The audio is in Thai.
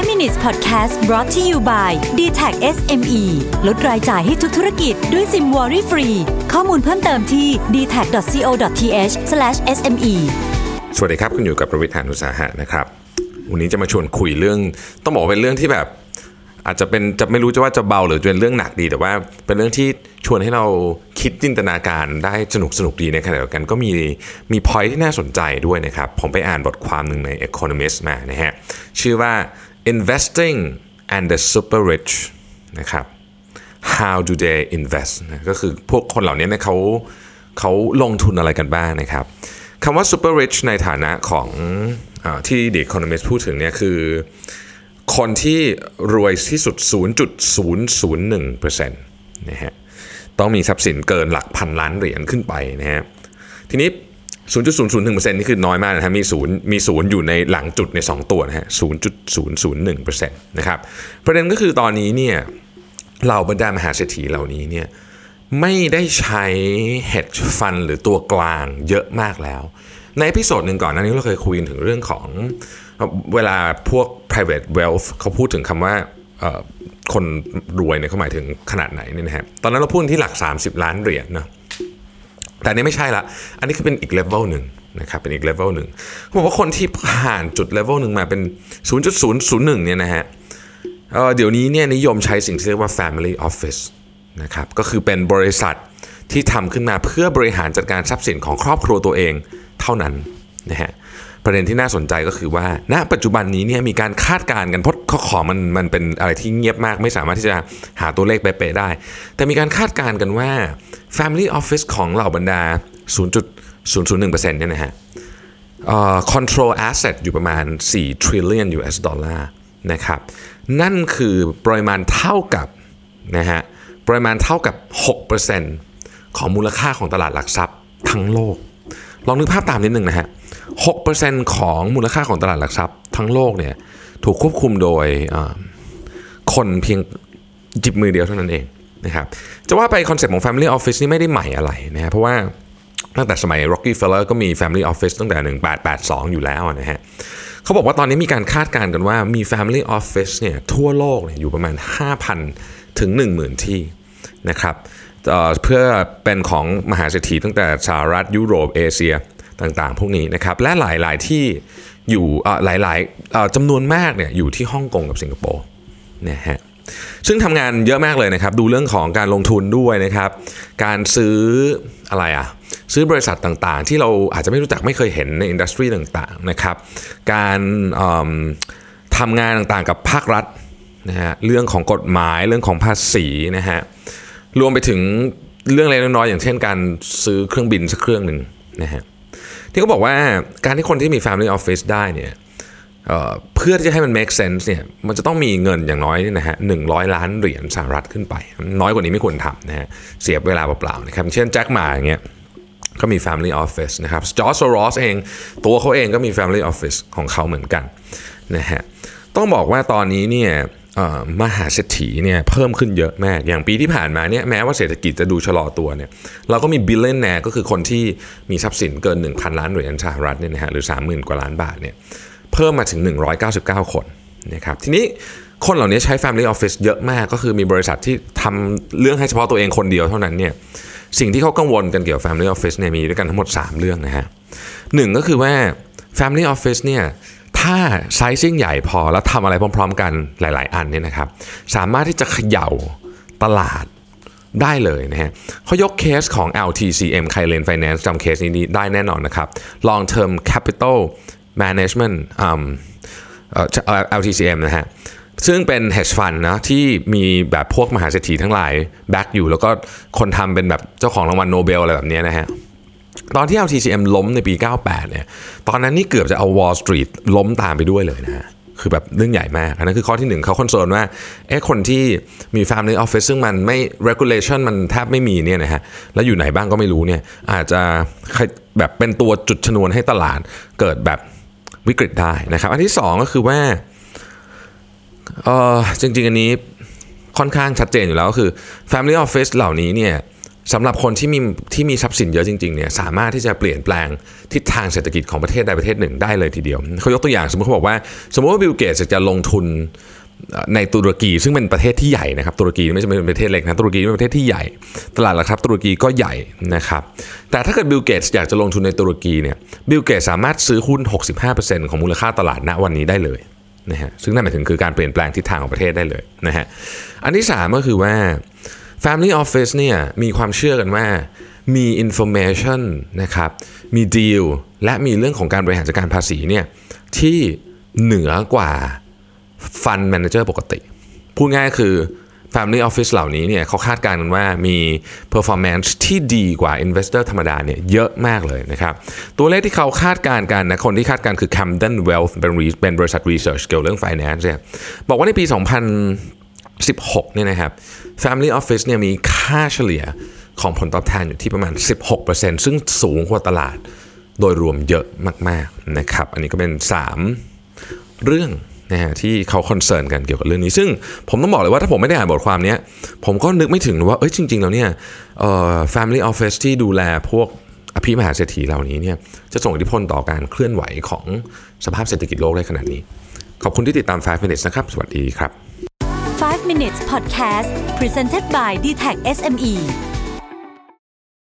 5 minutes podcast brought to you by Dtac SME ลดรายจ่ายให้ทุกธุรกิจด้วยซิมวอรี่ฟรีข้อมูลเพิ่มเติมที่ dtac.co.th/sme สวัสดีครับคุณอยู่กับประวิทย์ หาญอุตสาหะนะครับวันนี้จะมาชวนคุยเรื่องต้องบอกเป็นเรื่องที่แบบอาจจะเป็นจะไม่รู้จะว่าจะเบาหรือจะเป็นเรื่องหนักดีแต่ว่าเป็นเรื่องที่ชวนให้เราคิดจินตนาการได้สนุกดีในขณะเดียวกันก็มี point ที่น่าสนใจด้วยนะครับผมไปอ่านบทความหนึ่งใน Economist มานะฮะชื่อว่า Investing and the Super Rich นะครับ How do they invest นะก็คือพวกคนเหล่านี้เนี่ยเขาลงทุนอะไรกันบ้างนะครับคำว่า super rich ในฐานะของที่ The Economist พูดถึงเนี่ยคือคนที่รวยที่สุด 0.001% นะฮะต้องมีทรัพย์สินเกินหลักพันล้านเหรียญขึ้นไปนะฮะทีนี้ 0.001% นี่คือน้อยมากนะฮะมี0อยู่ในหลังจุดใน2ตัวนะฮะ 0.001% นะครับประเด็นก็คือตอนนี้เนี่ยเหล่าบรรดามหาเศรษฐีเหล่านี้เนี่ยไม่ได้ใช้ hedge fund หรือตัวกลางเยอะมากแล้วในเอพิโซดหนึ่งก่อนหน้านี้เราเคยคุยถึงเรื่องของเวลาพวก private wealth เขาพูดถึงคำว่าคนรวยเนี่ยเขาหมายถึงขนาดไหนเนี่ยนะฮะตอนนั้นเราพูดที่หลัก30ล้านเหรียญเนาะแต่อันนี้ไม่ใช่ละอันนี้คือเป็นอีก level หนึ่งนะครับเป็นอีก level หนึ่งเขาบอกว่าคนที่ผ่านจุด level หนึ่งมาเป็น 0.001 เนี่ยนะฮะเดี๋ยวนี้เนี่ยนิยมใช้สิ่งที่เรียกว่า family officeนะครับก็คือเป็นบริษัทที่ทำขึ้นมาเพื่อบริหารจัดการทรัพย์สินของครอบครัวตัวเองเท่านั้นนะฮะประเด็นที่น่าสนใจก็คือว่าณปัจจุบันนี้เนี่ยมีการคาดการณ์กันเพราะข้อขอมันเป็นอะไรที่เงียบมากไม่สามารถที่จะหาตัวเลขเป๊ะๆได้แต่มีการคาดการณ์กันว่า Family Office ของเหล่าบรรดา 0.001% เนี่ยนะฮะcontrol asset อยู่ประมาณ4 trillion US ดอลลาร์นะครับนั่นคือปริมาณเท่ากับนะฮะประมาณเท่ากับ 6% ของมูลค่าของตลาดหลักทรัพย์ทั้งโลกลองนึกภาพตามนิดนึงนะฮะ 6% ของมูลค่าของตลาดหลักทรัพย์ทั้งโลกเนี่ยถูกควบคุมโดยคนเพียงจิบมือเดียวเท่านั้นเองนะครับจะว่าไปคอนเซ็ปต์ของ Family Office นี่ไม่ได้ใหม่อะไรนะฮะเพราะว่าตั้งแต่สมัย Rockefeller ก็มี Family Office ตั้งแต่1882อยู่แล้วนะฮะเขาบอกว่าตอนนี้มีการคาดการณ์กันว่ามี Family Office เนี่ยทั่วโลกเนี่ยอยู่ประมาณ 5,000 ถึง 10,000 ที่นะครับเพื่อเป็นของมหาเศรษฐีตั้งแต่สหรัฐยุโรปเอเชียต่างๆพวกนี้นะครับและหลายๆที่อยู่หลายๆจำนวนมากเนี่ยอยู่ที่ฮ่องกงกับสิงคโปร์นะฮะซึ่งทำงานเยอะมากเลยนะครับดูเรื่องของการลงทุนด้วยนะครับการซื้ออะไรอ่ะซื้อบริษัทต่างๆที่เราอาจจะไม่รู้จักไม่เคยเห็นในอินดัสทรีต่างๆนะครับการทำงานต่างๆกับภาครัฐนะฮะเรื่องของกฎหมายเรื่องของภาษีนะฮะรวมไปถึงเรื่องเล็กน้อยอย่างเช่นการซื้อเครื่องบินสักเครื่องหนึ่งนะฮะที่เขาบอกว่าการที่คนที่มี Family Office ได้เนี่ยเพื่อที่จะให้มัน make sense เนี่ยมันจะต้องมีเงินอย่างน้อยนะฮะ100ล้านเหรียญสหรัฐขึ้นไปน้อยกว่านี้ไม่ควรทำนะฮะเสียเวลาเปล่าๆนะครับเช่นแจ็คหม่าอย่างเงี้ยก็มี Family Office นะครับจอร์จ โซรอสเองตัวเขาเองก็มี Family Office ของเขาเหมือนกันนะฮะต้องบอกว่าตอนนี้เนี่ยมหาเศรษฐีเนี่ยเพิ่มขึ้นเยอะมากอย่างปีที่ผ่านมาเนี่ยแม้ว่าเศรษฐกิจจะดูชะลอตัวเนี่ยเราก็มี billionaire ก็คือคนที่มีทรัพย์สินเกิน 1,000 ล้านเหรียญสหรัฐเนี่ยนะฮะหรือ 30,000 กว่าล้านบาทเนี่ยเพิ่มมาถึง199คนนะครับทีนี้คนเหล่านี้ใช้ Family Office เยอะมากก็คือมีบริษัทที่ทำเรื่องให้เฉพาะตัวเองคนเดียวเท่านั้นเนี่ยสิ่งที่เขากังวลกันเกี่ยวกับ Family Office เนี่ยมีด้วยกันทั้งหมด3เรื่องนะฮะ1ก็คือว่า Family Office เนี่ยถ้าไซซิ่งใหญ่พอแล้วทำอะไรพร้อมๆกันหลายๆอันเนี่ยนะครับสามารถที่จะเขย่าตลาดได้เลยนะฮะเขายกเคสของ LTCM ไคเลน Finance จำเคสนี้ได้แน่นอนนะครับ Long term capital management LTCM นะฮะซึ่งเป็น hedge fund นะที่มีแบบพวกมหาเศรษฐีทั้งหลายแบ็คอยู่แล้วก็คนทำเป็นแบบเจ้าของรางวัลโนเบลอะไรแบบนี้นะฮะตอนที่ LTCM ล้มในปี 98 เนี่ยตอนนั้นนี่เกือบจะเอา Wall Street ล้มตามไปด้วยเลยนะฮะคือแบบเรื่องใหญ่มากอันนั้นคือข้อที่1เขาคอนเซิร์นว่าคนที่มี Family Office ซึ่งมันไม่ regulation มันแทบไม่มีเนี่ยนะฮะแล้วอยู่ไหนบ้างก็ไม่รู้เนี่ยอาจจะแบบเป็นตัวจุดชนวนให้ตลาดเกิดแบบวิกฤตได้นะครับอันที่2ก็คือว่าจริงๆอันนี้ค่อนข้างชัดเจนอยู่แล้วก็คือ Family Office เหล่านี้เนี่ย สำหรับคนที่มีทรัพย์สินเยอะจริงๆเนี่ยสามารถที่จะเปลี่ยนแปลงทิศทางเศรษฐกิจของประเทศใดประเทศหนึ่งได้เลยทีเดียวเขายกตัวอย่างสมมติว่าบิลเกตจะลงทุนในตุรกีซึ่งเป็นประเทศที่ใหญ่นะครับตุรกีไม่ใช่เป็นประเทศเล็กนะตุรกีเป็นประเทศที่ใหญ่ตลาดหลักทรัพย์ตุรกีก็ใหญ่นะครับแต่ถ้าเกิดบิลเกตอยากจะลงทุนในตุรกีเนี่ยบิลเกตสามารถซื้อหุ้น 65% ของมูลค่าตลาดณวันนี้ได้เลยนะฮะซึ่งนั่นหมายถึงคือการเปลี่ยนแปลงทิศทางของประเทศได้เลยนะฮะอันที่3ก็คือว่า Family Office เนี่ยมีความเชื่อกันว่ามี information นะครับมี deal และมีเรื่องของการบริหารจัดการภาษีเนี่ยที่เหนือกว่าfund manager ปกติพูดง่ายคือ family office เหล่านี้เนี่ยเขาคาดการณ์กันว่ามี performance ที่ดีกว่า investor ธรรมดาเนี่ยเยอะมากเลยนะครับตัวเลขที่เขาคาดการณ์กันนะคนที่คาดการณ์คือ Camden Wealth เป็นบริษัท research เกี่ยวเรื่อง finance เนี่ยบอกว่าในปี 2016 เนี่ยนะครับ family office เนี่ยมีค่าเฉลี่ยของผลตอบแทนอยู่ที่ประมาณ 16% ซึ่งสูงกว่าตลาดโดยรวมเยอะมากๆนะครับอันนี้ก็เป็น3เรื่องนะฮะที่เขาคอนเซิร์นกันเกี่ยวกับเรื่องนี้ซึ่งผมต้องบอกเลยว่าถ้าผมไม่ได้อ่านบทความนี้ผมก็นึกไม่ถึงว่าจริงๆแล้วเนี่ยFamily Office ที่ดูแลพวกอภิมหาเศรษฐีเหล่านี้เนี่ยจะส่งอิทธิพลต่อการเคลื่อนไหวของสภาพเศรษฐกิจโลกได้ขนาดนี้ขอบคุณที่ติดตาม5 minutes นะครับสวัสดีครับ5 minutes podcast presented by Dtac SME